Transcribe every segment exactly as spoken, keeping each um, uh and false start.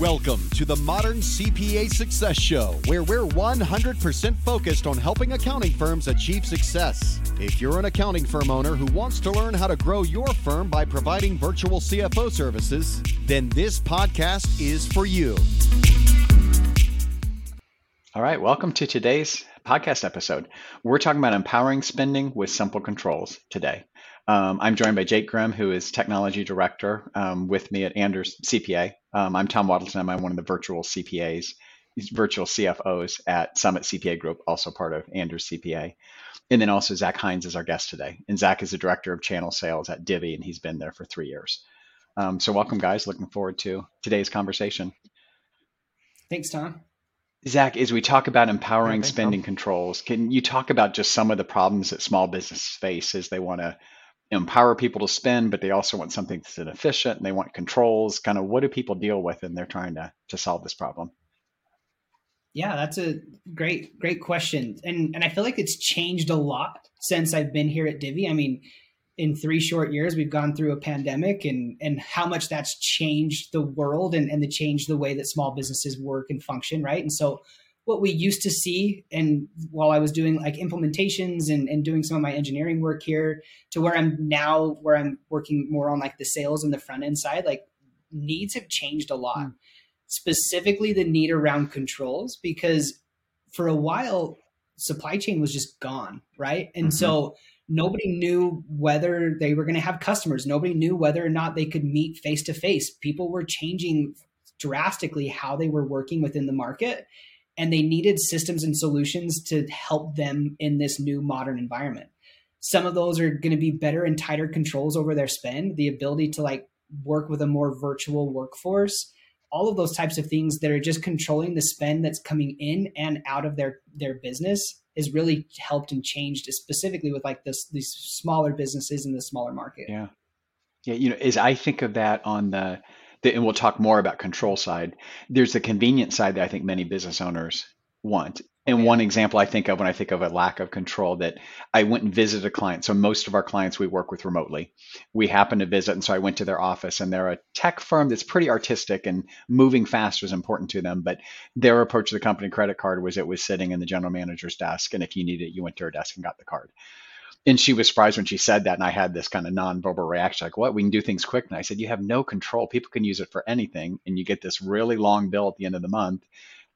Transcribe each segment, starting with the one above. Welcome to the Modern C P A Success Show, where we're one hundred percent focused on helping accounting firms achieve success. If you're an accounting firm owner who wants to learn how to grow your firm by providing virtual C F O services, then this podcast is for you. All right, welcome to today's podcast episode. We're talking about empowering spending with simple controls today. Um, I'm joined by Jake Grimm, who is Technology Director um, with me at Anders C P A. Um, I'm Tom Wadelton. I'm one of the virtual C P As, virtual C F Os at Summit C P A Group, also part of Anders C P A. And then also Zach Hines is our guest today. And Zach is the Director of Channel Sales at Divvy, and he's been there for three years. Um, so welcome, guys. Looking forward to today's conversation. Thanks, Tom. Zach, as we talk about empowering Thanks, spending Tom. controls, can you talk about just some of the problems that small businesses face as they want to empower people to spend, but they also want something that's efficient and they want controls? Kind of what do people deal with and they're trying to to solve this problem? Yeah, that's a great, great question. And and I feel like it's changed a lot since I've been here at Divvy. I mean, in three short years, we've gone through a pandemic and and how much that's changed the world and, and the change the way that small businesses work and function, right? And so what we used to see, and while I was doing like implementations and, and doing some of my engineering work here to where I'm now, where I'm working more on like the sales and the front end side, like needs have changed a lot, mm. specifically the need around controls, because for a while, supply chain was just gone, right? And mm-hmm. so nobody knew whether they were going to have customers. Nobody knew whether or not they could meet face-to-face. People were changing drastically how they were working within the market. And they needed systems and solutions to help them in this new modern environment. Some of those are going to be better and tighter controls over their spend, the ability to like work with a more virtual workforce, all of those types of things that are just controlling the spend that's coming in and out of their, their business has really helped and changed, specifically with like this, these smaller businesses in the smaller market. Yeah. Yeah. You know, as I think of that on the, and we'll talk more about control side, there's the convenience side that I think many business owners want. And one example I think of when I think of a lack of control that I went and visited a client. So most of our clients we work with remotely, we happen to visit. And so I went to their office, and they're a tech firm that's pretty artistic, and moving fast was important to them. But their approach to the company credit card was it was sitting in the general manager's desk. And if you needed it, you went to her desk and got the card. And she was surprised when she said that. And I had this kind of nonverbal reaction, like, what? We can do things quick. And I said, you have no control. People can use it for anything. And you get this really long bill at the end of the month,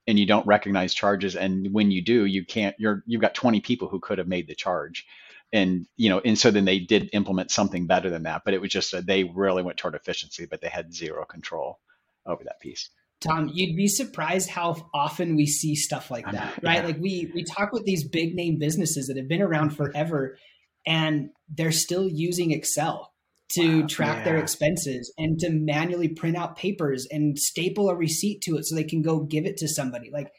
and you don't recognize charges. And when you do, you can't, you're, you've got twenty people who could have made the charge. And, you know, and so then they did implement something better than that, but it was just that they really went toward efficiency, but they had zero control over that piece. Tom, you'd be surprised how often we see stuff like that, right? Yeah. Like we, we talk with these big name businesses that have been around forever, and they're still using Excel to wow, track yeah. their expenses and to manually print out papers and staple a receipt to it so they can go give it to somebody. Like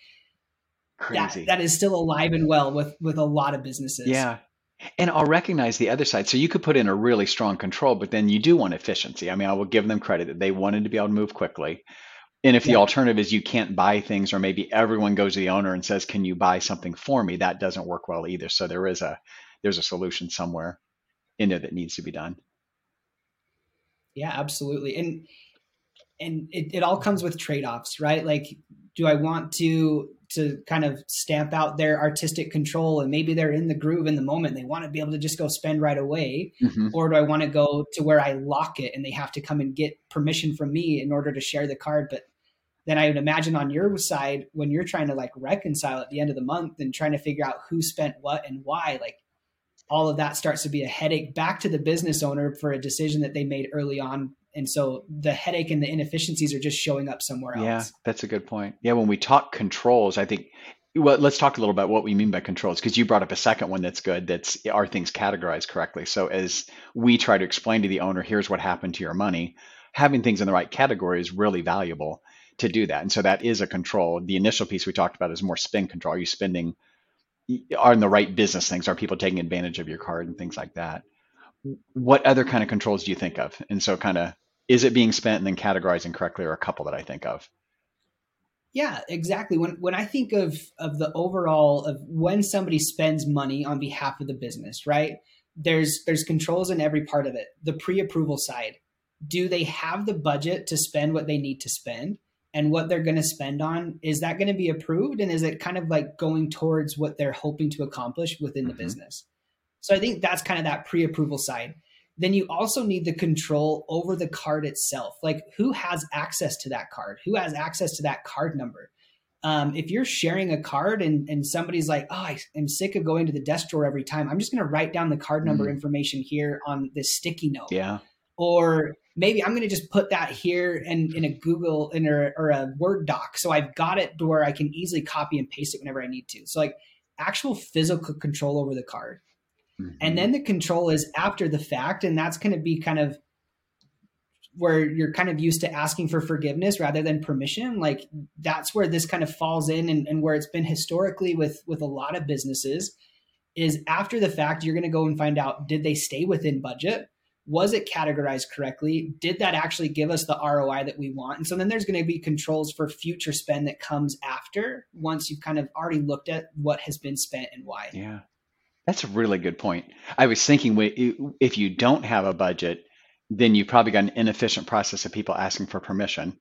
Crazy. That, that is still alive and well with, with a lot of businesses. Yeah. And I'll recognize the other side. So you could put in a really strong control, but then you do want efficiency. I mean, I will give them credit that they wanted to be able to move quickly. And if the yeah. alternative is you can't buy things, or maybe everyone goes to the owner and says, can you buy something for me? That doesn't work well either. So there is a, there's a solution somewhere in there that needs to be done. Yeah, absolutely. And, and it, it all comes with trade-offs, right? Like, do I want to, to kind of stamp out their artistic control, and maybe they're in the groove in the moment, they want to be able to just go spend right away. Mm-hmm. Or do I want to go to where I lock it and they have to come and get permission from me in order to share the card? But then I would imagine on your side, when you're trying to like reconcile at the end of the month and trying to figure out who spent what and why, like all of that starts to be a headache back to the business owner for a decision that they made early on. And so the headache and the inefficiencies are just showing up somewhere else. Yeah, that's a good point. Yeah, when we talk controls, I think, well, let's talk a little about what we mean by controls, because you brought up a second one that's good. That's, are things categorized correctly? So as we try to explain to the owner, here's what happened to your money, having things in the right category is really valuable to do that. And so that is a control. The initial piece we talked about is more spend control. Are you spending on the right business things? Are people taking advantage of your card and things like that? What other kind of controls do you think of? And so kind of, is it being spent and then categorizing correctly are a couple that I think of. Yeah, exactly. When when I think of of the overall of when somebody spends money on behalf of the business, right? There's there's controls in every part of it. The pre-approval side. Do they have the budget to spend what they need to spend? and what they're going to spend on, is that going to be approved? And is it kind of like going towards what they're hoping to accomplish within mm-hmm. the business? So I think that's kind of that pre-approval side. Then you also need the control over the card itself. Like, who has access to that card? Who has access to that card number? Um, if you're sharing a card and, and somebody's like, oh, I am sick of going to the desk drawer every time, I'm just going to write down the card number mm-hmm. information here on this sticky note. Yeah. Or maybe I'm going to just put that here in, in a Google in a, or a Word doc. So I've got it to where I can easily copy and paste it whenever I need to. So like actual physical control over the card. And then the control is after the fact. And that's going to be kind of where you're kind of used to asking for forgiveness rather than permission. Like that's where this kind of falls in, and, and where it's been historically with, with a lot of businesses is after the fact, you're going to go and find out, did they stay within budget? Was it categorized correctly? Did that actually give us the R O I that we want? And so then there's going to be controls for future spend that comes after, once you've kind of already looked at what has been spent and why. Yeah. That's a really good point. I was thinking if you don't have a budget, then you've probably got an inefficient process of people asking for permission.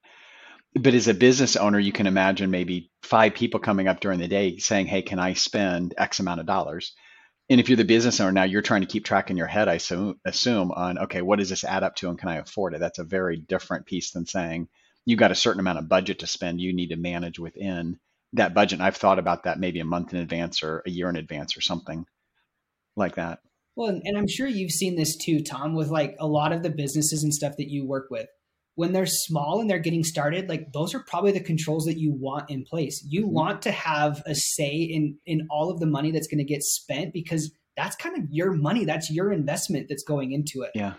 But as a business owner, you can imagine maybe five people coming up during the day saying, hey, can I spend X amount of dollars? And if you're the business owner now, you're trying to keep track in your head, I assume, on, okay, what does this add up to and can I afford it? That's a very different piece than saying you've got a certain amount of budget to spend. You need to manage within that budget. And I've thought about that maybe a month in advance or a year in advance or something like that. Well, and I'm sure you've seen this too, Tom, with like a lot of the businesses and stuff that you work with. When they're small and they're getting started, like those are probably the controls that you want in place. You mm-hmm. want to have a say in in all of the money that's going to get spent, because that's kind of your money. That's your investment that's going into it. Yeah.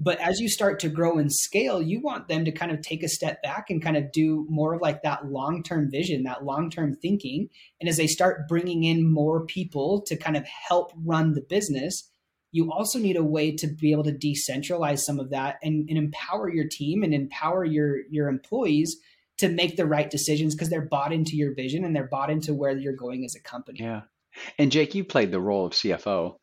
But as you start to grow and scale, you want them to kind of take a step back and kind of do more of like that long-term vision, that long-term thinking. And as they start bringing in more people to kind of help run the business, you also need a way to be able to decentralize some of that and, and empower your team and empower your, your employees to make the right decisions, because they're bought into your vision and they're bought into where you're going as a company. Yeah. And Jake, you played the role of C F O.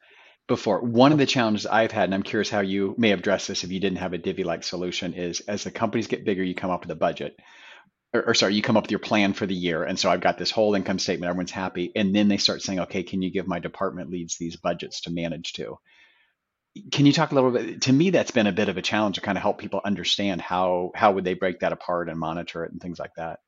Before, one of the challenges I've had, and I'm curious how you may have addressed this if you didn't have a Divvy-like solution, is as the companies get bigger, you come up with a budget, or, or sorry, you come up with your plan for the year. And so I've got this whole income statement, everyone's happy. And then they start saying, okay, can you give my department leads these budgets to manage to? Can you talk a little bit? To me, that's been a bit of a challenge to kind of help people understand how, how would they break that apart and monitor it and things like that.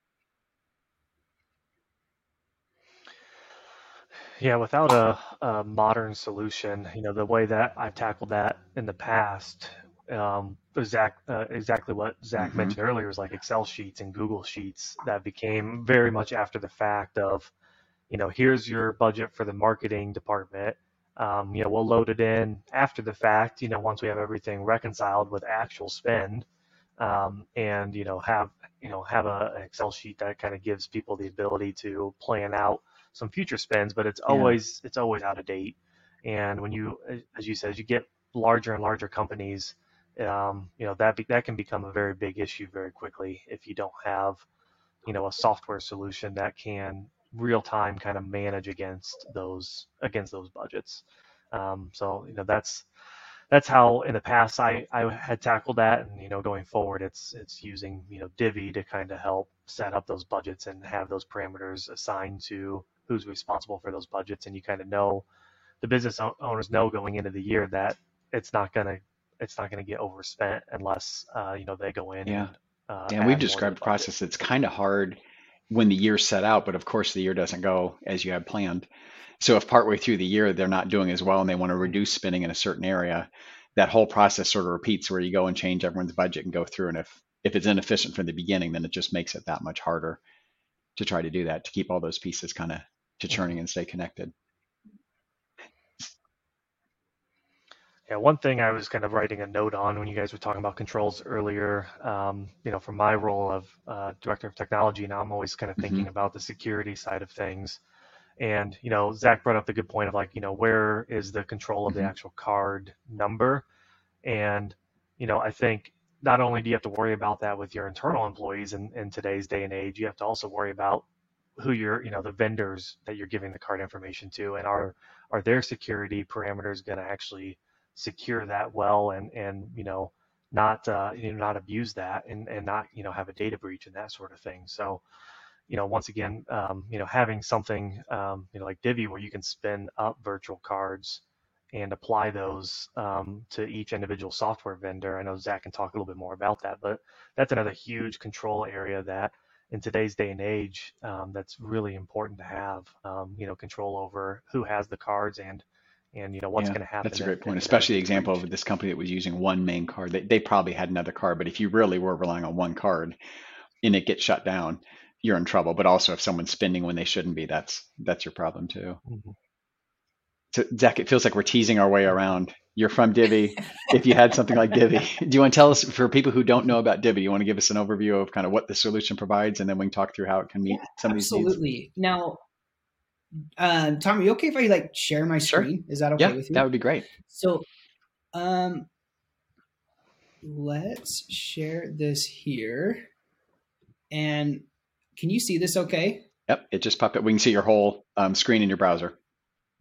Yeah, without a, a modern solution, you know, the way that I've tackled that in the past, um, exact, uh, exactly what Zach mm-hmm. mentioned earlier was like Excel sheets and Google Sheets that became very much after the fact of, you know, here's your budget for the marketing department. Um, you know, we'll load it in after the fact, you know, once we have everything reconciled with actual spend, um, and, you know, have, you know, have a, an Excel sheet that kind of gives people the ability to plan out some future spends, but it's always yeah. it's always out of date. And when you, as you said, you get larger and larger companies, um, you know, that be, that can become a very big issue very quickly if you don't have, you know, a software solution that can real time kind of manage against those against those budgets. Um, so you know that's that's how in the past I I had tackled that, and you know going forward it's it's using you know Divvy to kind of help set up those budgets and have those parameters assigned to who's responsible for those budgets. And you kind of know, the business owners know going into the year that it's not going to, it's not going to get overspent unless, uh, you know, they go in. Yeah. And, uh, and we've described the process. It's kind of hard when the year's set out, but of course the year doesn't go as you had planned. So if partway through the year, they're not doing as well and they want to reduce spending in a certain area, that whole process sort of repeats where you go and change everyone's budget and go through. And if, if it's inefficient from the beginning, then it just makes it that much harder to try to do that, to keep all those pieces kind of to churning and stay connected. Yeah, one thing I was kind of writing a note on when you guys were talking about controls earlier, um, you know, from my role of uh, director of technology, now I'm always kind of thinking mm-hmm. about the security side of things. And, you know, Zach brought up the good point of like, you know, where is the control of mm-hmm. the actual card number? And, you know, I think not only do you have to worry about that with your internal employees in, in today's day and age, you have to also worry about who you're, you know, the vendors that you're giving the card information to, and are, are their security parameters going to actually secure that well and, and, you know, not uh, you know, not abuse that and, and not, you know, have a data breach and that sort of thing. So, you know, once again, um, you know, having something, um, you know, like Divvy, where you can spin up virtual cards and apply those um, to each individual software vendor. I know Zach can talk a little bit more about that, but that's another huge control area that in today's day and age, um, that's really important to have, um, you know, control over who has the cards and, and you know, what's yeah, going to happen. That's a great point, especially the example of this company that was using one main card. They, they probably had another card, but if you really were relying on one card and it gets shut down, you're in trouble. But also if someone's spending when they shouldn't be, that's that's your problem too. Mm-hmm. So Zach, it feels like we're teasing our way around. You're from Divvy. If you had something like Divvy, do you want to tell us, for people who don't know about Divvy, you want to give us an overview of kind of what the solution provides, and then we can talk through how it can meet yeah, some absolutely. of these needs? Absolutely. Now, uh, Tom, are you okay if I like share my screen? Sure. Is that okay yeah, with you? That would be great. So um, let's share this here. And can you see this okay? Yep, it just popped up. We can see your whole um, screen in your browser.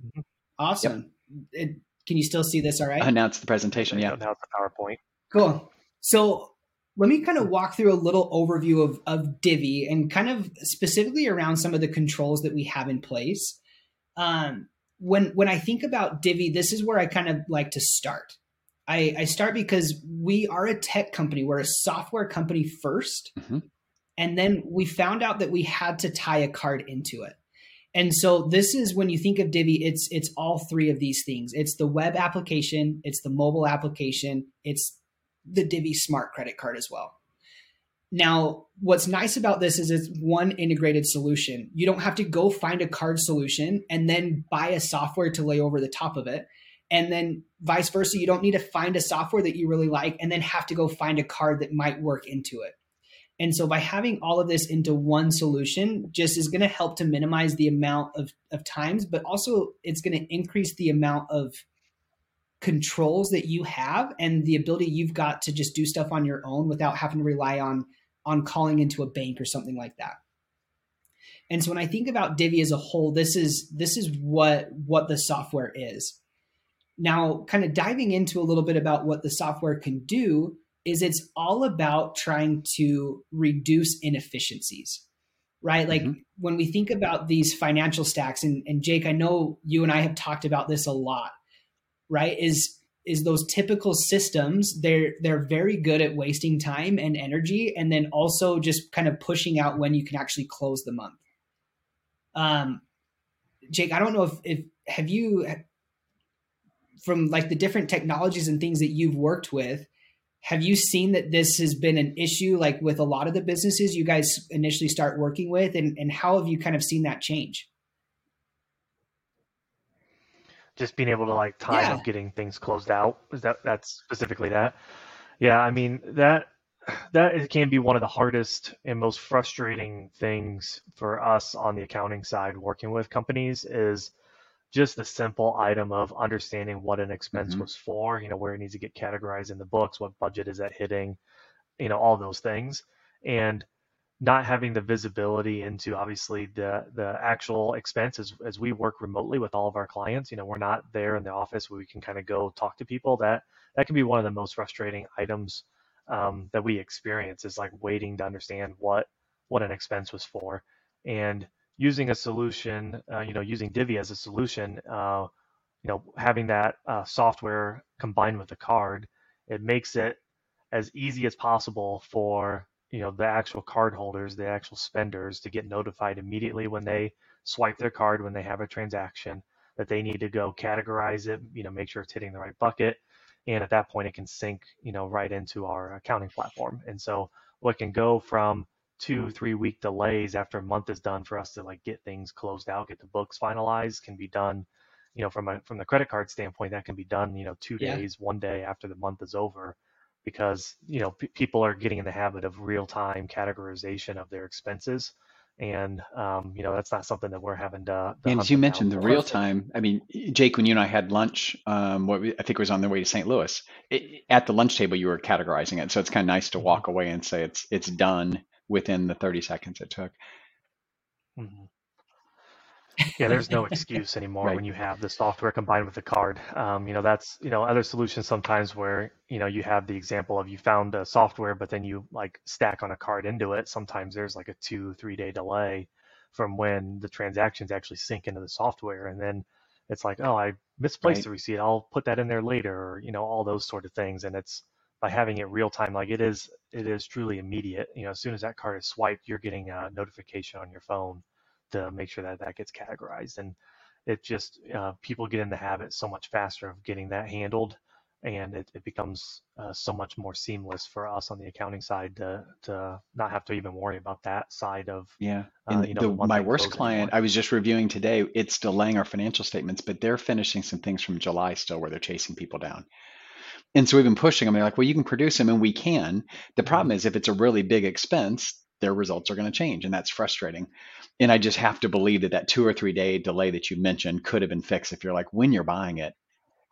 Mm-hmm. Awesome. Yep. It, can you still see this all right? Announce the presentation, yeah. Announce the PowerPoint. Cool. So let me kind of walk through a little overview of, of Divvy and kind of specifically around some of the controls that we have in place. Um, when when I think about Divvy, this is where I kind of like to start. I, I start because we are a tech company. We're a software company first. Mm-hmm. And then we found out that we had to tie a card into it. And so this is when you think of Divvy, it's it's all three of these things. It's the web application, it's the mobile application, it's the Divvy Smart credit card as well. Now, what's nice about this is it's one integrated solution. You don't have to go find a card solution and then buy a software to lay over the top of it. And then vice versa, you don't need to find a software that you really like and then have to go find a card that might work into it. And so by having all of this into one solution just is going to help to minimize the amount of, of times, but also it's going to increase the amount of controls that you have and the ability you've got to just do stuff on your own without having to rely on, on calling into a bank or something like that. And so when I think about Divvy as a whole, this is, this is what, what the software is. Now, kind of diving into a little bit about what the software can do, is it's all about trying to reduce inefficiencies, right? Like mm-hmm. when we think about these financial stacks, and, and Jake, I know you and I have talked about this a lot, right? Is is those typical systems, they're they're very good at wasting time and energy, and then also just kind of pushing out when you can actually close the month. Um, Jake, I don't know if, if have you, from like the different technologies and things that you've worked with, have you seen that this has been an issue, like with a lot of the businesses you guys initially start working with, and, and how have you kind of seen that change? Just being able to like time yeah. of getting things closed out. Is that that's specifically that? Yeah, I mean that that can be one of the hardest and most frustrating things for us on the accounting side, working with companies, is just the simple item of understanding what an expense mm-hmm. was for, you know, where it needs to get categorized in the books, what budget is that hitting, you know, all those things, and not having the visibility into obviously the the actual expenses. As we work remotely with all of our clients, you know, we're not there in the office where we can kind of go talk to people. That that can be one of the most frustrating items um, that we experience, is like waiting to understand what what an expense was for. And using a solution, uh, you know, using Divvy as a solution, uh, you know, having that uh, software combined with the card, it makes it as easy as possible for, you know, the actual card holders, the actual spenders, to get notified immediately when they swipe their card, when they have a transaction, that they need to go categorize it, you know, make sure it's hitting the right bucket. And at that point, it can sync, you know, right into our accounting platform. And so what can go from two, three week delays after a month is done for us to like get things closed out, get the books finalized, can be done, you know, from a, from the credit card standpoint, that can be done, you know, two yeah. days, one day after the month is over, because, you know, p- people are getting in the habit of real time categorization of their expenses. And, um, you know, that's not something that we're having to. to and as you mentioned, the real time, I mean, Jake, when you and I had lunch, um, what we, I think it was on the way to Saint Louis, it, at the lunch table, you were categorizing it. So it's kind of nice to walk mm-hmm. away and say it's, it's done within the thirty seconds it took. Mm-hmm. Yeah, there's no excuse anymore right. when you have the software combined with the card. Um, you know, that's, you know, other solutions sometimes where, you know, you have the example of you found a software, but then you like stack on a card into it. Sometimes there's like a two, three day delay from when the transactions actually sync into the software. And then it's like, oh, I misplaced right. the receipt. I'll put that in there later, or, you know, all those sort of things. And it's by having it real time, like it is, it is truly immediate. You know, as soon as that card is swiped, you're getting a notification on your phone to make sure that that gets categorized. And it just, uh, people get in the habit so much faster of getting that handled. And it, it becomes uh, so much more seamless for us on the accounting side to to not have to even worry about that side of yeah. Uh, you know, the, my worst client, I was just reviewing today, it's delaying our financial statements, but they're finishing some things from July still where they're chasing people down. And so we've been pushing them. They're like, well, you can produce them, and we can. The problem is if it's a really big expense, their results are going to change, and that's frustrating. And I just have to believe that that two or three day delay that you mentioned could have been fixed. If you're like, when you're buying it,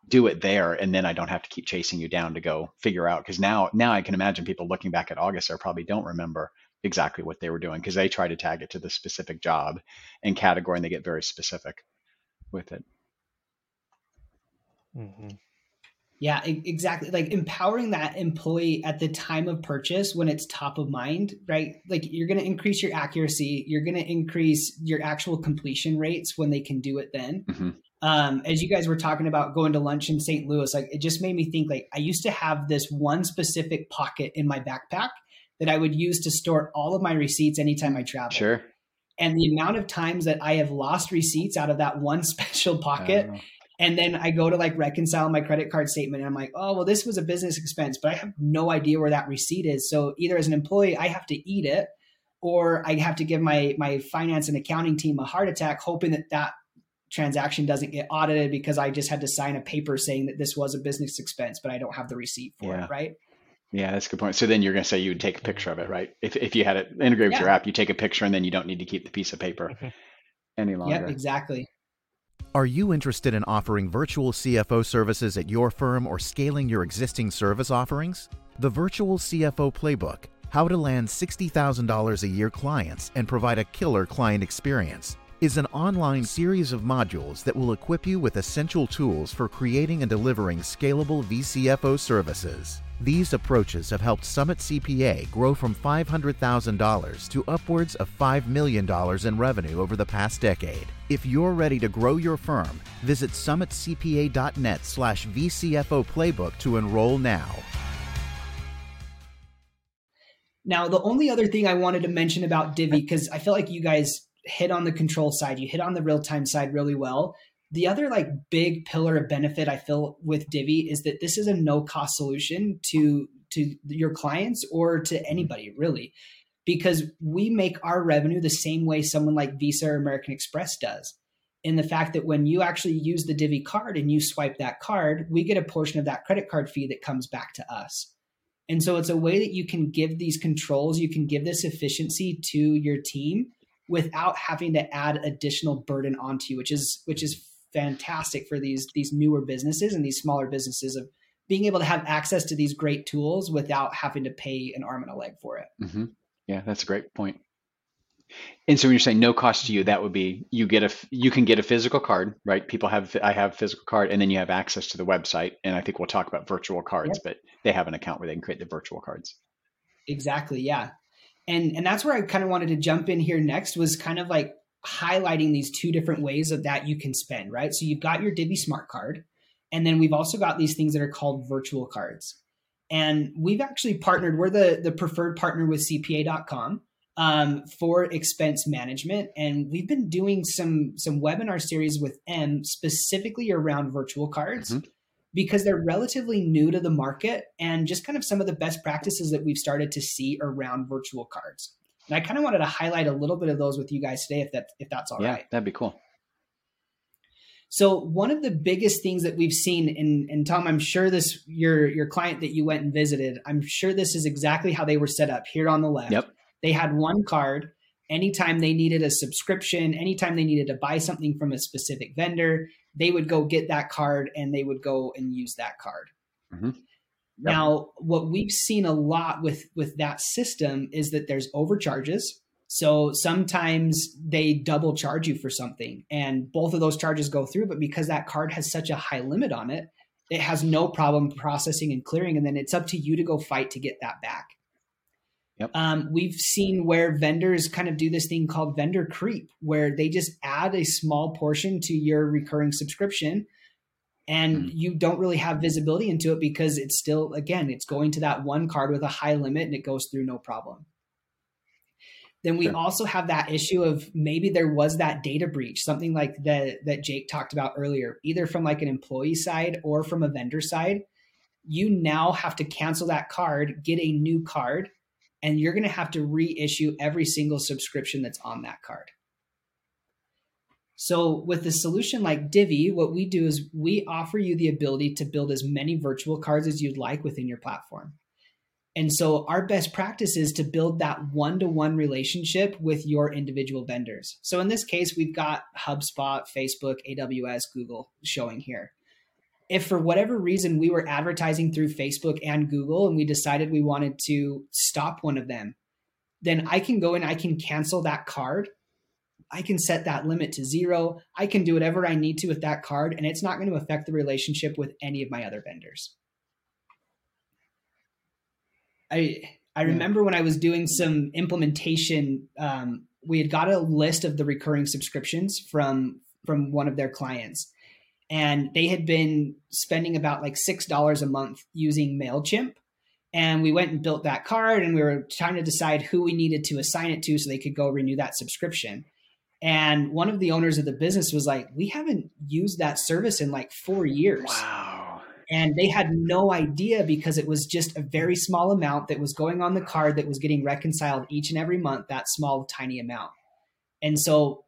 do it there, and then I don't have to keep chasing you down to go figure out. Because now, now I can imagine people looking back at August, they probably don't remember exactly what they were doing because they try to tag it to the specific job and category, and they get very specific with it. Mm-hmm. Yeah, exactly. Like empowering that employee at the time of purchase when it's top of mind, right? Like you're going to increase your accuracy. You're going to increase your actual completion rates when they can do it then. Mm-hmm. Um, as you guys were talking about going to lunch in Saint Louis, like it just made me think like I used to have this one specific pocket in my backpack that I would use to store all of my receipts anytime I traveled. Sure. And the amount of times that I have lost receipts out of that one special pocket. Oh. And then I go to like reconcile my credit card statement. And I'm like, oh, well, this was a business expense, but I have no idea where that receipt is. So either as an employee, I have to eat it, or I have to give my my finance and accounting team a heart attack, hoping that that transaction doesn't get audited because I just had to sign a paper saying that this was a business expense, but I don't have the receipt for yeah. it, right? Yeah, that's a good point. So then you're going to say you would take a picture of it, right? If if you had it integrated with yeah. your app, you take a picture and then you don't need to keep the piece of paper mm-hmm. any longer. Yep, exactly. Are you interested in offering virtual C F O services at your firm or scaling your existing service offerings? The Virtual C F O Playbook, how to land sixty thousand dollars a year clients and provide a killer client experience, is an online series of modules that will equip you with essential tools for creating and delivering scalable V C F O services. These approaches have helped Summit C P A grow from five hundred thousand dollars to upwards of five million dollars in revenue over the past decade. If you're ready to grow your firm, visit summit c p a dot net slash V C F O Playbook to enroll now. Now, the only other thing I wanted to mention about Divvy, because I feel like you guys hit on the control side, you hit on the real-time side really well. The other like big pillar of benefit I feel with Divvy is that this is a no-cost solution to to your clients or to anybody really, because we make our revenue the same way someone like Visa or American Express does. In the fact that when you actually use the Divvy card and you swipe that card, we get a portion of that credit card fee that comes back to us. And so it's a way that you can give these controls, you can give this efficiency to your team without having to add additional burden onto you, which is which is fantastic for these these newer businesses and these smaller businesses of being able to have access to these great tools without having to pay an arm and a leg for it. Mm-hmm. Yeah, that's a great point. And so when you're saying no cost to you, that would be you get a you can get a physical card, right? People have I have a physical card, and then you have access to the website. And I think we'll talk about virtual cards, yep. but they have an account where they can create the virtual cards. Exactly. Yeah. And and that's where I kind of wanted to jump in here next was kind of like highlighting these two different ways of that you can spend, right? So you've got your Divvy Smart Card, and then we've also got these things that are called virtual cards. And we've actually partnered, we're the, the preferred partner with C P A dot com um, for expense management. And we've been doing some, some webinar series with them specifically around virtual cards mm-hmm. because they're relatively new to the market and just kind of some of the best practices that we've started to see around virtual cards. And I kind of wanted to highlight a little bit of those with you guys today, if that if that's all yeah, right. Yeah, that'd be cool. So one of the biggest things that we've seen, and, and Tom, I'm sure this, your your client that you went and visited, I'm sure this is exactly how they were set up here on the left. Yep. They had one card. Anytime they needed a subscription, anytime they needed to buy something from a specific vendor, they would go get that card and they would go and use that card. Mm-hmm. Yep. Now, what we've seen a lot with, with that system is that there's overcharges, So sometimes they double charge you for something and both of those charges go through, but because that card has such a high limit on it, it has no problem processing and clearing. And then it's up to you to go fight to get that back. Yep. Um, we've seen where vendors kind of do this thing called vendor creep, where they just add a small portion to your recurring subscription and mm. you don't really have visibility into it because it's still, again, it's going to that one card with a high limit and it goes through no problem. Then we sure. also have that issue of maybe there was that data breach, something like that that Jake talked about earlier, either from like an employee side or from a vendor side. You now have to cancel that card, get a new card, and you're going to have to reissue every single subscription that's on that card. So with a solution like Divvy, what we do is we offer you the ability to build as many virtual cards as you'd like within your platform. And so our best practice is to build that one-to-one relationship with your individual vendors. So in this case, we've got HubSpot, Facebook, A W S, Google showing here. If for whatever reason we were advertising through Facebook and Google and we decided we wanted to stop one of them, then I can go and I can cancel that card. I can set that limit to zero. I can do whatever I need to with that card, and it's not going to affect the relationship with any of my other vendors. I I remember yeah. when I was doing some implementation, um, we had got a list of the recurring subscriptions from from one of their clients, and they had been spending about like six dollars a month using MailChimp. And we went and built that card and we were trying to decide who we needed to assign it to so they could go renew that subscription. And one of the owners of the business was like, we haven't used that service in like four years. Wow. And they had no idea because it was just a very small amount that was going on the card that was getting reconciled each and every month, that small, tiny amount. And so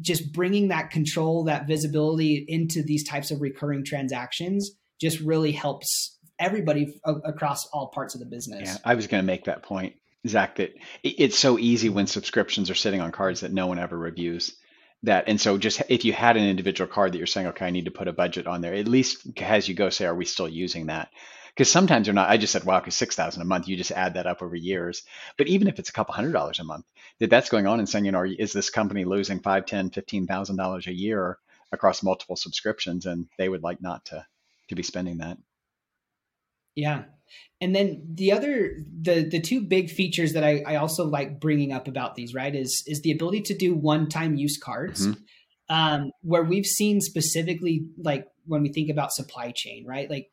just bringing that control, that visibility into these types of recurring transactions just really helps everybody a- across all parts of the business. Yeah, I was going to make that point, Zach, that it's so easy when subscriptions are sitting on cards that no one ever reviews. That and so just if you had an individual card that you're saying, okay, I need to put a budget on there, at least as you go say, are we still using that? Because sometimes you're not. I just said, wow, because six thousand a month, you just add that up over years. But even if it's a couple hundred dollars a month, that that's going on and saying, you know, is this company losing five, ten, fifteen thousand dollars a year across multiple subscriptions? And they would like not to to be spending that. Yeah. And then the other, the the two big features that I, I also like bringing up about these, right, is, is the ability to do one-time use cards, mm-hmm. um, where we've seen specifically, like when we think about supply chain, right? Like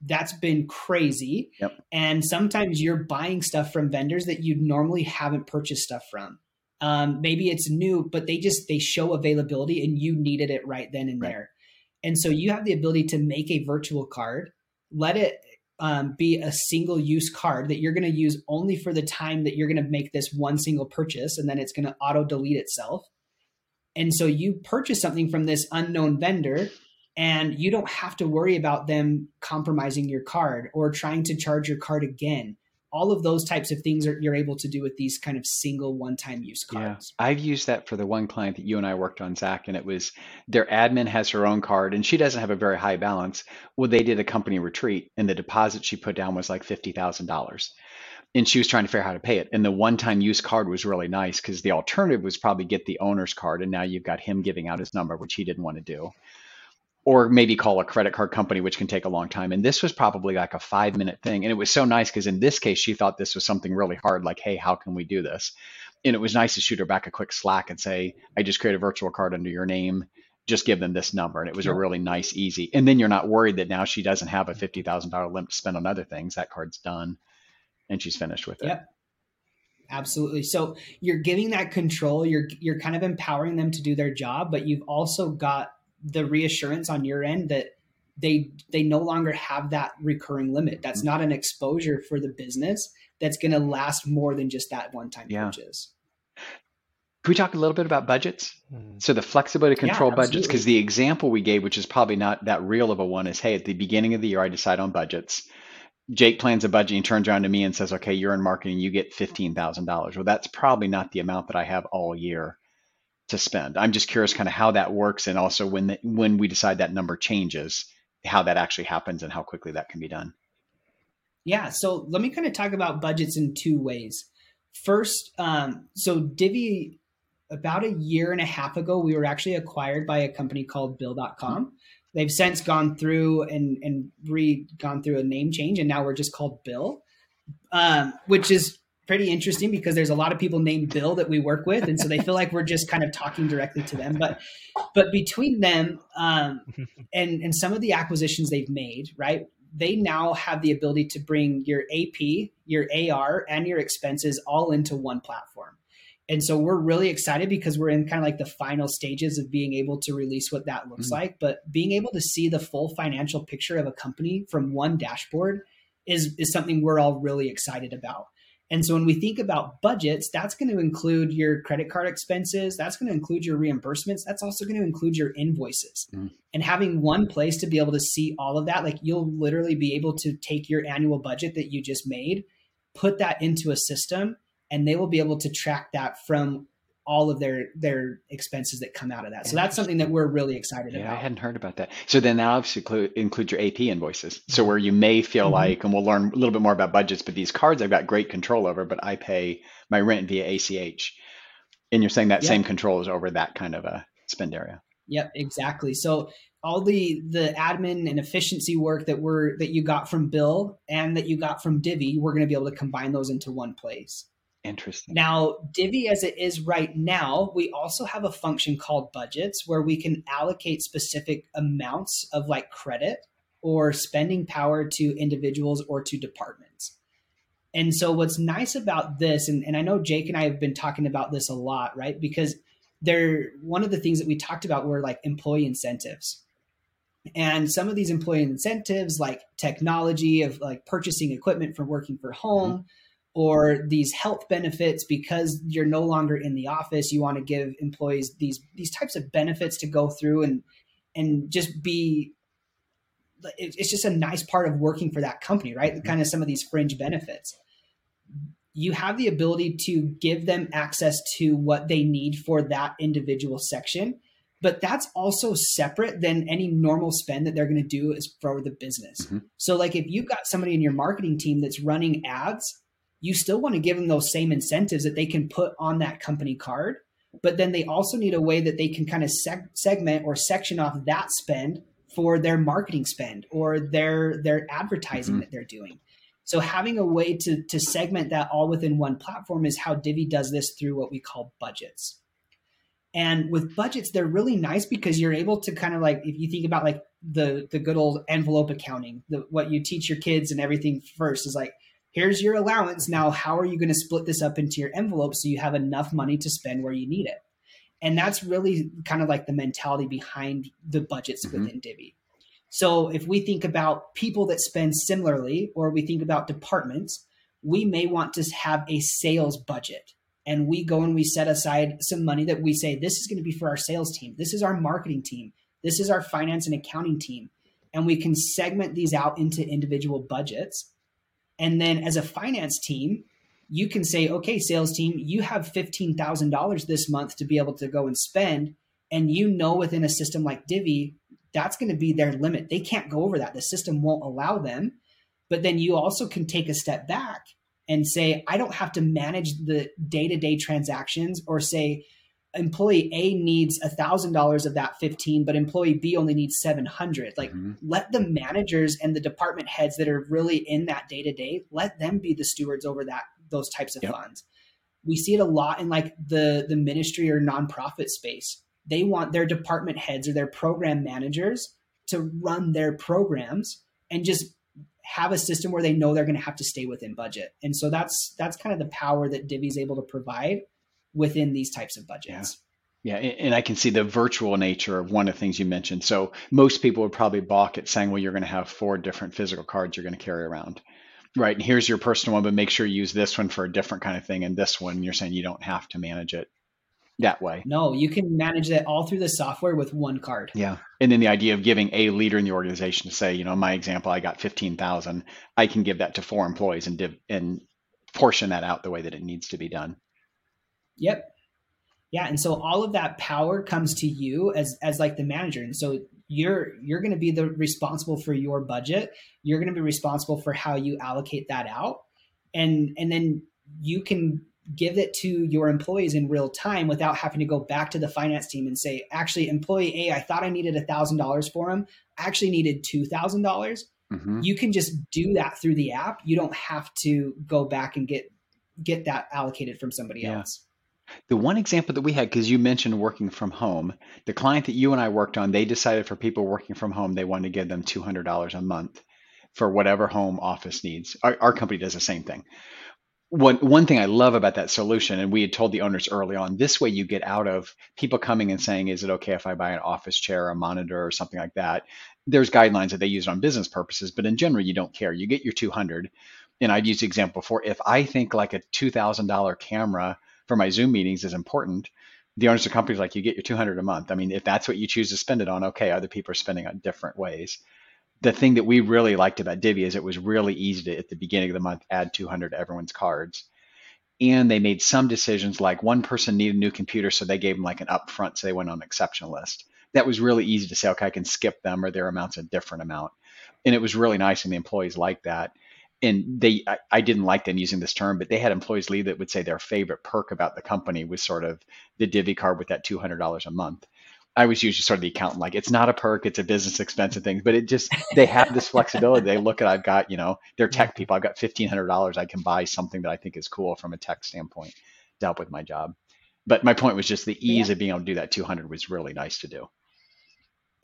that's been crazy. Yep. And sometimes you're buying stuff from vendors that you normally haven't purchased stuff from. Um, maybe it's new, but they just, they show availability and you needed it right then and right. there. And so you have the ability to make a virtual card, let it, Um, be a single use card that you're going to use only for the time that you're going to make this one single purchase. And then it's going to auto delete itself. And so you purchase something from this unknown vendor and you don't have to worry about them compromising your card or trying to charge your card again. All of those types of things are, you're able to do with these kind of single one-time use cards. Yeah. I've used that for the one client that you and I worked on, Zach, and it was their admin has her own card and she doesn't have a very high balance. Well, they did a company retreat and the deposit she put down was like fifty thousand dollars. And she was trying to figure out how to pay it. And the one-time use card was really nice because the alternative was probably get the owner's card. And now you've got him giving out his number, which he didn't want to do. Or maybe call a credit card company, which can take a long time. And this was probably like a five minute thing. And it was so nice because in this case, she thought this was something really hard, like, hey, how can we do this? And it was nice to shoot her back a quick slack and say, I just created a virtual card under your name, just give them this number. And it was yeah. a really nice, easy. And then you're not worried that now she doesn't have a fifty thousand dollars limit to spend on other things. That card's done and she's finished with it. Yep. Absolutely. So you're giving that control, you're you're kind of empowering them to do their job, but you've also got the reassurance on your end that they they no longer have that recurring limit. That's mm-hmm. not an exposure for the business that's going to last more than just that one-time yeah. purchase. Can we talk a little bit about budgets? Mm-hmm. So the flexibility to control yeah, budgets, because the example we gave, which is probably not that real of a one, is, hey, at the beginning of the year, I decide on budgets. Jake plans a budget and turns around to me and says, okay, you're in marketing, you get fifteen thousand dollars. Well, that's probably not the amount that I have all year to spend. I'm just curious kind of how that works. And also when, the, when we decide that number changes, how that actually happens and how quickly that can be done. Yeah. So let me kind of talk about budgets in two ways. First, um, so Divvy, about a year and a half ago, we were actually acquired by a company called bill dot com. They've since gone through and, and re gone through a name change, and now we're just called Bill, um, which is pretty interesting because there's a lot of people named Bill that we work with. And so they feel like we're just kind of talking directly to them. But but between them um, and, and some of the acquisitions they've made, right, they now have the ability to bring your A P, your A R, and your expenses all into one platform. And so we're really excited because we're in kind of like the final stages of being able to release what that looks mm-hmm. like. But being able to see the full financial picture of a company from one dashboard is, is something we're all really excited about. And so when we think about budgets, that's going to include your credit card expenses. That's going to include your reimbursements. That's also going to include your invoices. Mm-hmm. And having one place to be able to see all of that, like you'll literally be able to take your annual budget that you just made, put that into a system, and they will be able to track that from all of their, their expenses that come out of that. So that's something that we're really excited yeah, about. I hadn't heard about that. So then that'll include, include your A P invoices. So where you may feel mm-hmm. like, and we'll learn a little bit more about budgets, but these cards I've got great control over, but I pay my rent via A C H. And you're saying that yep. same control is over that kind of a spend area. Yep, exactly. So all the the admin and efficiency work that we're that you got from Bill and that you got from Divvy, we're going to be able to combine those into one place. Interesting. Now, Divvy as it is right now, we also have a function called budgets where we can allocate specific amounts of like credit or spending power to individuals or to departments. And so what's nice about this, and, and I know Jake and I have been talking about this a lot, right? Because they're, one of the things that we talked about were like employee incentives. And some of these employee incentives, like technology of like purchasing equipment for working from home, mm-hmm. or these health benefits because you're no longer in the office, you want to give employees these these types of benefits to go through and and just be, it's just a nice part of working for that company, right? Mm-hmm. Kind of some of these fringe benefits. You have the ability to give them access to what they need for that individual section, but that's also separate than any normal spend that they're going to do is for the business. Mm-hmm. So like if you've got somebody in your marketing team that's running ads, you still want to give them those same incentives that they can put on that company card, but then they also need a way that they can kind of seg- segment or section off that spend for their marketing spend or their, their advertising mm-hmm. that they're doing. So having a way to, to segment that all within one platform is how Divvy does this through what we call budgets. And with budgets, they're really nice because you're able to kind of like, if you think about like the, the good old envelope accounting, the, what you teach your kids and everything first is like, here's your allowance. Now, how are you going to split this up into your envelope so you have enough money to spend where you need it? And that's really kind of like the mentality behind the budgets mm-hmm. within Divvy. So if we think about people that spend similarly, or we think about departments, we may want to have a sales budget. And we go and we set aside some money that we say, this is going to be for our sales team. This is our marketing team. This is our finance and accounting team. And we can segment these out into individual budgets. And then as a finance team, you can say, okay, sales team, you have fifteen thousand dollars this month to be able to go and spend. And you know, within a system like Divvy, that's going to be their limit. They can't go over that. The system won't allow them. But then you also can take a step back and say, I don't have to manage the day-to-day transactions, or say employee A needs one thousand dollars of that fifteen, but employee B only needs seven hundred. Like mm-hmm. let the managers and the department heads that are really in that day to day, let them be the stewards over that, those types of yep. funds. We see it a lot in like the, the ministry or nonprofit space. They want their department heads or their program managers to run their programs and just have a system where they know they're going to have to stay within budget. And so that's, that's kind of the power that Divvy is able to provide within these types of budgets. Yeah. yeah. And I can see the virtual nature of one of the things you mentioned. So most people would probably balk at saying, well, you're going to have four different physical cards you're going to carry around, right? And here's your personal one, but make sure you use this one for a different kind of thing. And this one, you're saying you don't have to manage it that way. No, you can manage that all through the software with one card. Yeah. And then the idea of giving a leader in the organization to say, you know, in my example, I got fifteen thousand, I can give that to four employees and div- and portion that out the way that it needs to be done. Yep. Yeah. And so all of that power comes to you as, as like the manager. And so you're, you're going to be the responsible for your budget. You're going to be responsible for how you allocate that out. And, and then you can give it to your employees in real time without having to go back to the finance team and say, actually, employee A, I thought I needed one thousand dollars for him. I actually needed two thousand dollars. Mm-hmm. You can just do that through the app. You don't have to go back and get get that allocated from somebody yeah. else. The one example that we had, because you mentioned working from home, the client that you and I worked on, they decided for people working from home, they wanted to give them two hundred dollars a month for whatever home office needs. Our, our company does the same thing. One, one thing I love about that solution, and we had told the owners early on, this way you get out of people coming and saying, is it okay if I buy an office chair, a monitor, or something like that? There's guidelines that they use on business purposes, but in general, you don't care. You get your two hundred. And I'd use the example before, if I think like a two thousand dollars camera for my Zoom meetings is important, the owners of companies like, you get your two hundred a month. I mean, if that's what you choose to spend it on, okay, other people are spending on different ways. The thing that we really liked about Divvy is it was really easy to, at the beginning of the month, add two hundred to everyone's cards. And they made some decisions, like one person needed a new computer, so they gave them like an upfront, so they went on an exception list. That was really easy to say, okay, I can skip them, or their amount's a different amount. And it was really nice, and the employees liked that. And they, I, I didn't like them using this term, but they had employees leave that would say their favorite perk about the company was sort of the Divvy card with that two hundred dollars a month. I was usually sort of the accountant, like, it's not a perk, it's a business expense and things, but it just, they have this flexibility. They look at, I've got, you know, they're tech people. I've got fifteen hundred dollars. I can buy something that I think is cool from a tech standpoint to help with my job. But my point was just the ease yeah. of being able to do that two hundred was really nice to do.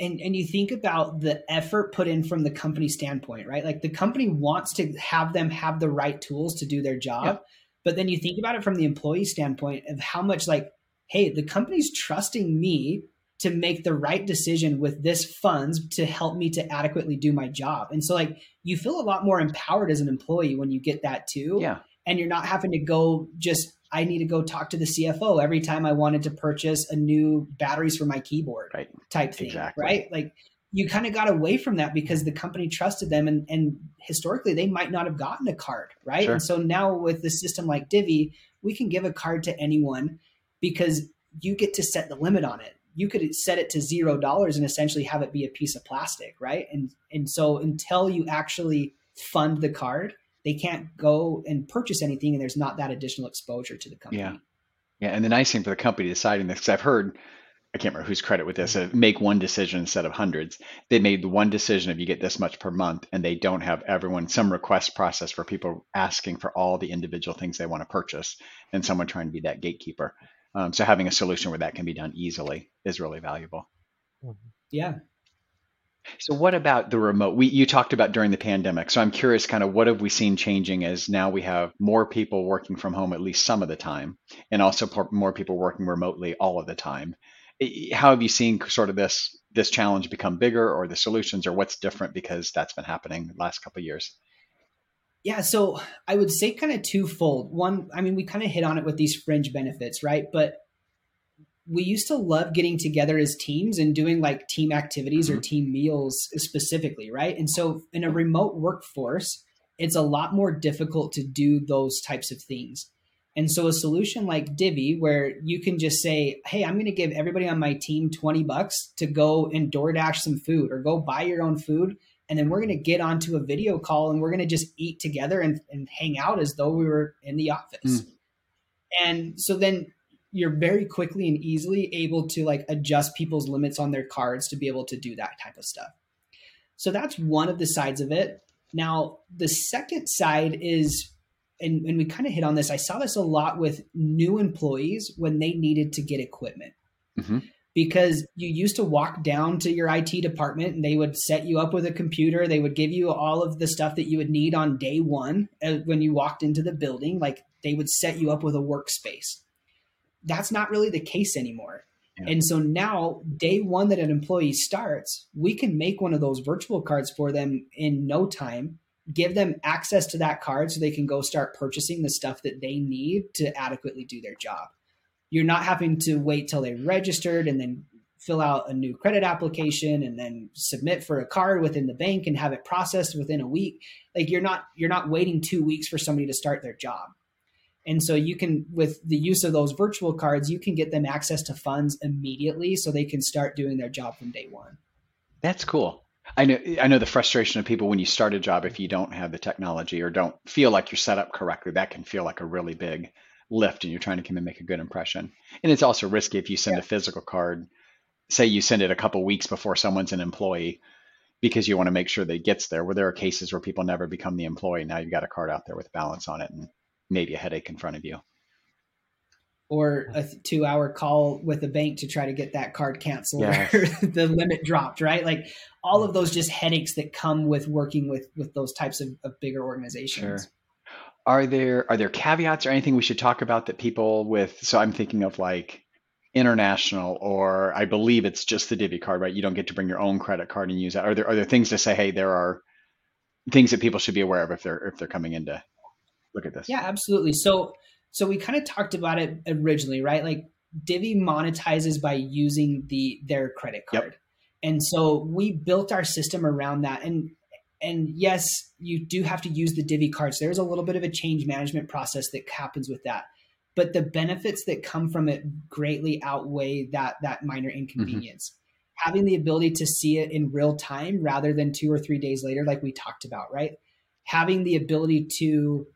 And and you think about the effort put in from the company standpoint, right? Like, the company wants to have them have the right tools to do their job. Yep. But then you think about it from the employee standpoint of how much, like, hey, the company's trusting me to make the right decision with this funds to help me to adequately do my job. And so, like, you feel a lot more empowered as an employee when you get that too. Yeah. And you're not having to go just, I need to go talk to the C F O every time I wanted to purchase a new batteries for my keyboard right. type thing, exactly. right? Like, you kind of got away from that because the company trusted them, and, and historically they might not have gotten a card, right? Sure. And so now with the system like Divvy, we can give a card to anyone because you get to set the limit on it. You could set it to zero dollars and essentially have it be a piece of plastic, right? And and so until you actually fund the card, they can't go and purchase anything, and there's not that additional exposure to the company. Yeah, yeah. And the nice thing for the company deciding this, because I've heard, I can't remember whose credit with this, uh, make one decision instead of hundreds. They made the one decision if you get this much per month, and they don't have everyone, some request process for people asking for all the individual things they want to purchase and someone trying to be that gatekeeper. Um, so having a solution where that can be done easily is really valuable. Yeah. So what about the remote? We you talked about during the pandemic. So I'm curious, kind of what have we seen changing as now we have more people working from home at least some of the time, and also more people working remotely all of the time. How have you seen sort of this this challenge become bigger, or the solutions, or what's different because that's been happening the last couple of years? Yeah, so I would say kind of twofold. One, I mean, we kind of hit on it with these fringe benefits, right? But we used to love getting together as teams and doing like team activities mm-hmm. or team meals specifically, right? And so in a remote workforce, it's a lot more difficult to do those types of things. And so a solution like Divvy, where you can just say, hey, I'm going to give everybody on my team twenty bucks to go and DoorDash some food, or go buy your own food. And then we're going to get onto a video call and we're going to just eat together and, and hang out as though we were in the office. Mm. And so then you're very quickly and easily able to like adjust people's limits on their cards to be able to do that type of stuff. So that's one of the sides of it. Now, the second side is, and, and we kind of hit on this, I saw this a lot with new employees when they needed to get equipment. Mm-hmm. Because you used to walk down to your I T department and they would set you up with a computer. They would give you all of the stuff that you would need on day one when you walked into the building. Like, they would set you up with a workspace. That's not really the case anymore. Yeah. And so now, day one that an employee starts, we can make one of those virtual cards for them in no time, give them access to that card so they can go start purchasing the stuff that they need to adequately do their job. You're not having to wait till they registered and then fill out a new credit application and then submit for a card within the bank and have it processed within a week. Like, you're not, you're not waiting two weeks for somebody to start their job. And so you can, with the use of those virtual cards, you can get them access to funds immediately so they can start doing their job from day one. That's cool. I know, I know the frustration of people when you start a job, if you don't have the technology or don't feel like you're set up correctly, that can feel like a really big lift and you're trying to come and make a good impression. And it's also risky if you send yeah. a physical card, say you send it a couple weeks before someone's an employee, because you want to make sure that it gets there, where there are cases where people never become the employee. Now you've got a card out there with balance on it and maybe a headache in front of you. Or a two hour call with the bank to try to get that card canceled yes. or the limit dropped, right? Like all of those just headaches that come with working with, with those types of, of bigger organizations. Sure. Are there, are there caveats or anything we should talk about that people with, so I'm thinking of like international, or I believe it's just the Divvy card, right? You don't get to bring your own credit card and use that. Are there, are there things to say, hey, there are things that people should be aware of if they're, if they're coming in to look at this? Yeah, absolutely. So, So we kind of talked about it originally, right? Like Divvy monetizes by using the their credit card. Yep. And so we built our system around that. And and yes, you do have to use the Divvy card. So there's a little bit of a change management process that happens with that. But the benefits that come from it greatly outweigh that, that minor inconvenience. Mm-hmm. Having the ability to see it in real time rather than two or three days later, like we talked about, right? Having the ability to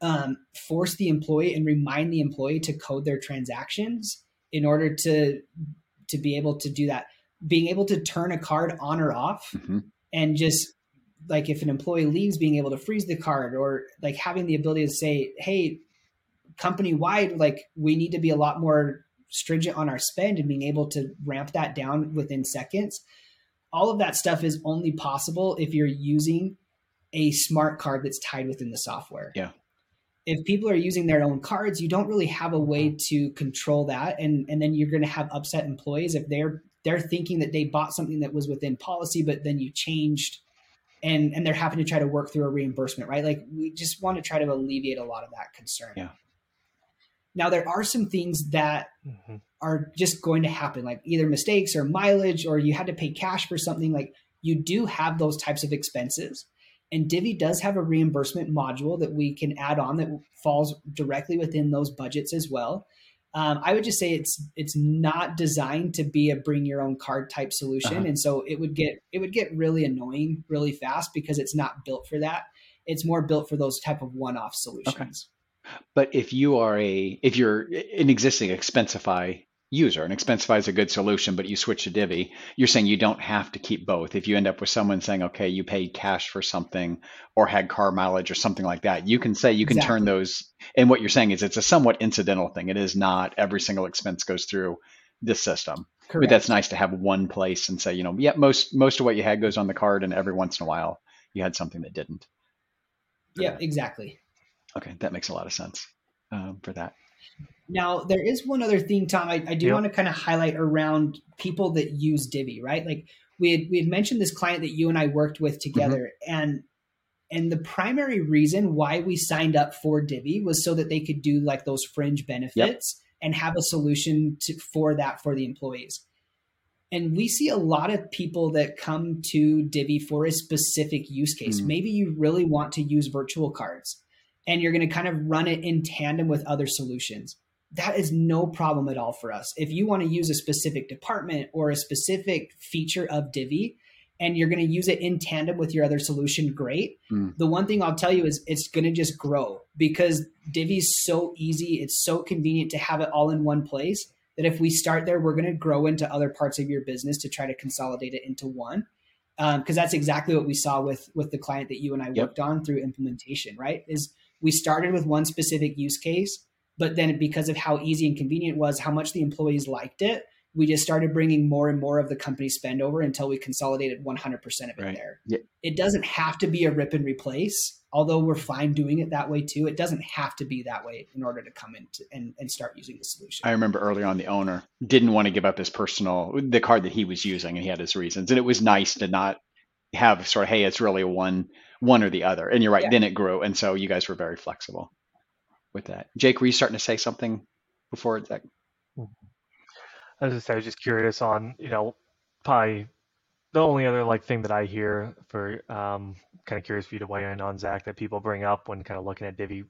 Um, force the employee and remind the employee to code their transactions in order to to be able to do that. Being able to turn a card on or off mm-hmm. and just like if an employee leaves, being able to freeze the card, or like having the ability to say, hey, company wide, like we need to be a lot more stringent on our spend, and being able to ramp that down within seconds. All of that stuff is only possible if you're using a smart card that's tied within the software. Yeah. If people are using their own cards, you don't really have a way to control that. And, and then you're going to have upset employees if they're they're thinking that they bought something that was within policy, but then you changed and, and they're having to try to work through a reimbursement, right? Like we just want to try to alleviate a lot of that concern. Yeah. Now, there are some things that mm-hmm. are just going to happen, like either mistakes or mileage, or you had to pay cash for something. Like you do have those types of expenses. And Divvy does have a reimbursement module that we can add on that falls directly within those budgets as well. Um, I would just say it's it's not designed to be a bring your own card type solution. Uh-huh. And so it would get it would get really annoying really fast because it's not built for that. It's more built for those type of one-off solutions. Okay. But if you are a if you're an existing Expensify user, and Expensify is a good solution, but you switch to Divvy, you're saying you don't have to keep both. If you end up with someone saying, okay, you paid cash for something or had car mileage or something like that, you can say you can exactly. turn those. And what you're saying is it's a somewhat incidental thing. It is not every single expense goes through this system. Correct. But that's nice to have one place and say, you know, yeah, most most of what you had goes on the card, and every once in a while you had something that didn't. Yeah, yeah. Exactly. Okay, that makes a lot of sense um, for that. Now, there is one other thing, Tom, I, I do yep. want to kind of highlight around people that use Divvy, right? Like we had, we had mentioned this client that you and I worked with together. Mm-hmm. And and the primary reason why we signed up for Divvy was so that they could do like those fringe benefits yep. and have a solution to, for that for the employees. And we see a lot of people that come to Divvy for a specific use case. Mm-hmm. Maybe you really want to use virtual cards, and you're going to kind of run it in tandem with other solutions. That is no problem at all for us. If you want to use a specific department or a specific feature of Divvy, and you're going to use it in tandem with your other solution, great. Mm. The one thing I'll tell you is it's going to just grow because Divvy is so easy. It's so convenient to have it all in one place that if we start there, we're going to grow into other parts of your business to try to consolidate it into one. Um, Cause that's exactly what we saw with, with the client that you and I yep. worked on through implementation, right? Is we started with one specific use case, but then because of how easy and convenient it was, how much the employees liked it, we just started bringing more and more of the company spend over until we consolidated one hundred percent of it right. there. Yeah. It doesn't have to be a rip and replace, although we're fine doing it that way too. It doesn't have to be that way in order to come in to, and, and start using the solution. I remember early on the owner didn't want to give up his personal, the card that he was using, and he had his reasons. And it was nice to not have sort of, hey, it's really one one or the other. And you're right, yeah. then it grew. And so you guys were very flexible with that. Jake, were you starting to say something before that? I was just, I was just curious on, you know, probably the only other like thing that I hear for, um, kind of curious for you to weigh in on, Zach, that people bring up when kind of looking at Divvy,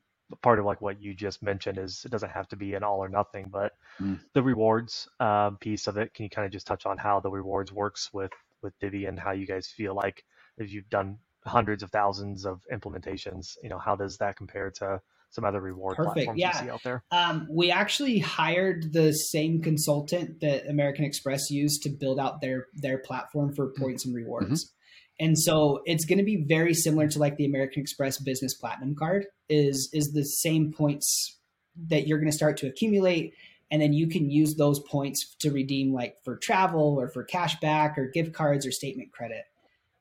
part of like what you just mentioned is it doesn't have to be an all or nothing, but mm. the rewards uh, piece of it. Can you kind of just touch on how the rewards works with, with Divvy and how you guys feel like if you've done hundreds of thousands of implementations, you know, how does that compare to some other reward Perfect. platforms yeah. you see out there? Um, we actually hired the same consultant that American Express used to build out their their platform for points mm-hmm. and rewards. Mm-hmm. And so it's going to be very similar to like the American Express Business Platinum Card is, is the same points that you're going to start to accumulate. And then you can use those points to redeem like for travel or for cash back or gift cards or statement credit.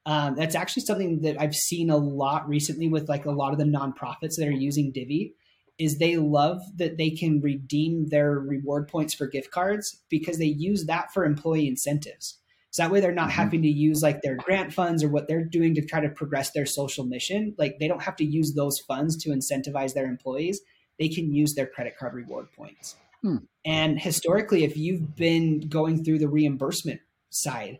Um, that's actually something that I've seen a lot recently with like a lot of the nonprofits that are using Divvy is they love that they can redeem their reward points for gift cards because they use that for employee incentives. So that way they're not mm-hmm. having to use like their grant funds or what they're doing to try to progress their social mission. Like they don't have to use those funds to incentivize their employees. They can use their credit card reward points. Mm. And historically, if you've been going through the reimbursement side,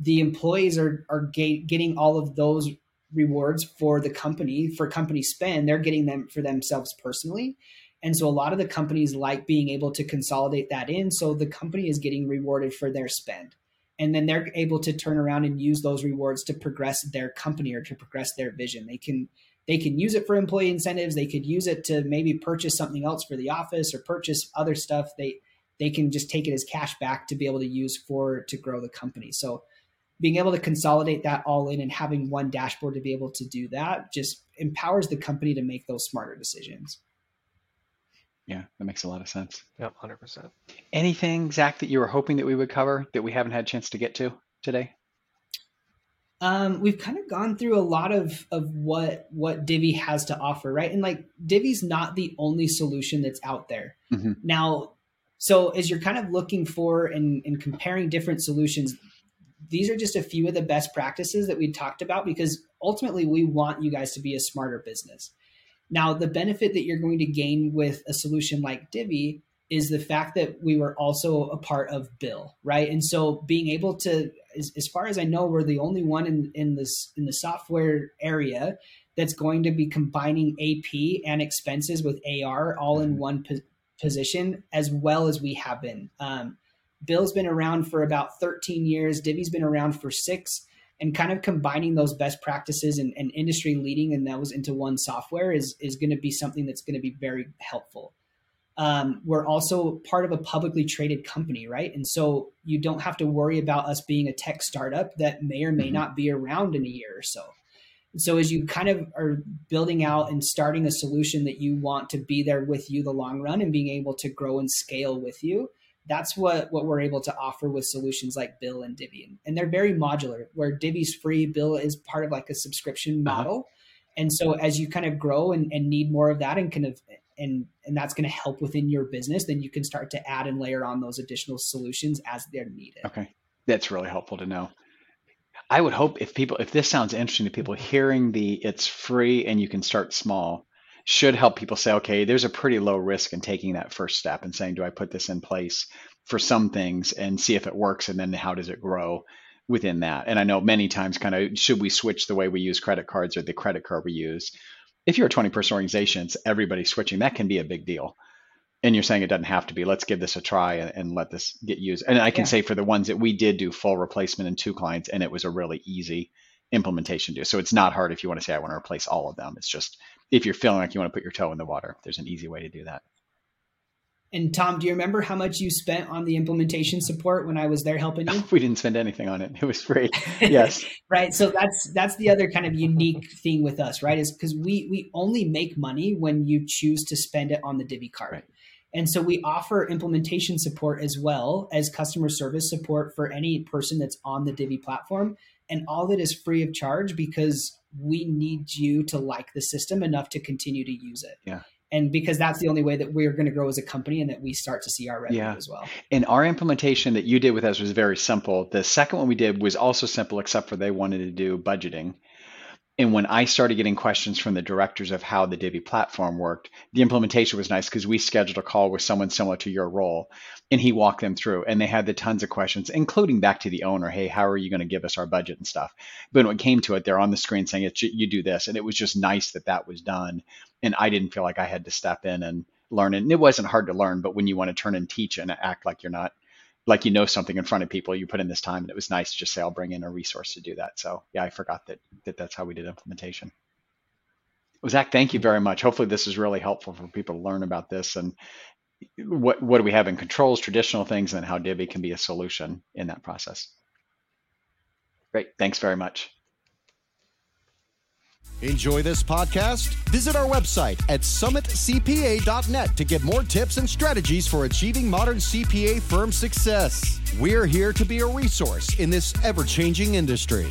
the employees are, are ga- getting all of those rewards for the company, for company spend, they're getting them for themselves personally. And so a lot of the companies like being able to consolidate that in. So the company is getting rewarded for their spend. And then they're able to turn around and use those rewards to progress their company or to progress their vision. They can they can use it for employee incentives. They could use it to maybe purchase something else for the office or purchase other stuff. They they can just take it as cash back to be able to use for to grow the company. So being able to consolidate that all in and having one dashboard to be able to do that just empowers the company to make those smarter decisions. Yeah, that makes a lot of sense. Yep, one hundred percent. Anything, Zach, that you were hoping that we would cover that we haven't had a chance to get to today? Um, we've kind of gone through a lot of, of what, what Divvy has to offer, right? And like Divvy's not the only solution that's out there. Mm-hmm. Now, so as you're kind of looking for and, and comparing different solutions, these are just a few of the best practices that we talked about because ultimately we want you guys to be a smarter business. Now, the benefit that you're going to gain with a solution like Divvy is the fact that we were also a part of Bill, right? And so being able to, as, as far as I know, we're the only one in, in this in the software area that's going to be combining A P and expenses with A R all in one po- position, as well as we have been. Um, Bill's been around for about thirteen years. Divvy's been around for six. And kind of combining those best practices and, and industry leading and those into one software is, is going to be something that's going to be very helpful. Um, we're also part of a publicly traded company, right? And so you don't have to worry about us being a tech startup that may or may mm-hmm. not be around in a year or so. And so as you kind of are building out and starting a solution that you want to be there with you the long run and being able to grow and scale with you, that's what, what we're able to offer with solutions like Bill and Divvy. And they're very modular, where Divvy's free, Bill is part of like a subscription model. Uh-huh. And so as you kind of grow and, and need more of that and kind of, and, and that's going to help within your business, then you can start to add and layer on those additional solutions as they're needed. Okay. That's really helpful to know. I would hope if people, if this sounds interesting to people, hearing the it's free and you can start small should help people say, okay, there's a pretty low risk in taking that first step and saying, do I put this in place for some things and see if it works? And then how does it grow within that? And I know many times kind of, should we switch the way we use credit cards or the credit card we use? If you're a twenty person organization, it's everybody switching, that can be a big deal. And you're saying it doesn't have to be, let's give this a try and, and let this get used. And I can yeah. say for the ones that we did do full replacement in two clients, and it was a really easy implementation to do. So it's not hard if you want to say, I want to replace all of them. It's just, if you're feeling like you want to put your toe in the water, there's an easy way to do that. And Tom, do you remember how much you spent on the implementation support when I was there helping you? We didn't spend anything on it. It was free. Yes. Right. So that's, that's the other kind of unique thing with us, right? Is because we, we only make money when you choose to spend it on the Divvy card. Right. And so we offer implementation support as well as customer service support for any person that's on the Divvy platform. And all that is free of charge because we need you to like the system enough to continue to use it. Yeah. And because that's the only way that we're going to grow as a company and that we start to see our revenue yeah. as well. And our implementation that you did with us was very simple. The second one we did was also simple, except for they wanted to do budgeting. And when I started getting questions from the directors of how the Divvy platform worked, the implementation was nice because we scheduled a call with someone similar to your role and he walked them through and they had the tons of questions, including back to the owner, hey, how are you going to give us our budget and stuff? But when it came to it, they're on the screen saying, it's, you do this. And it was just nice that that was done. And I didn't feel like I had to step in and learn it. And it wasn't hard to learn, but when you want to turn and teach and act like you're not, like you know something in front of people, you put in this time, and it was nice to just say, I'll bring in a resource to do that. So yeah, I forgot that, that that's how we did implementation. Well, Zach, thank you very much. Hopefully this is really helpful for people to learn about this and what, what do we have in controls, traditional things, and how Divvy can be a solution in that process. Great. Thanks very much. Enjoy this podcast? Visit our website at summit c p a dot net to get more tips and strategies for achieving modern C P A firm success. We're here to be a resource in this ever-changing industry.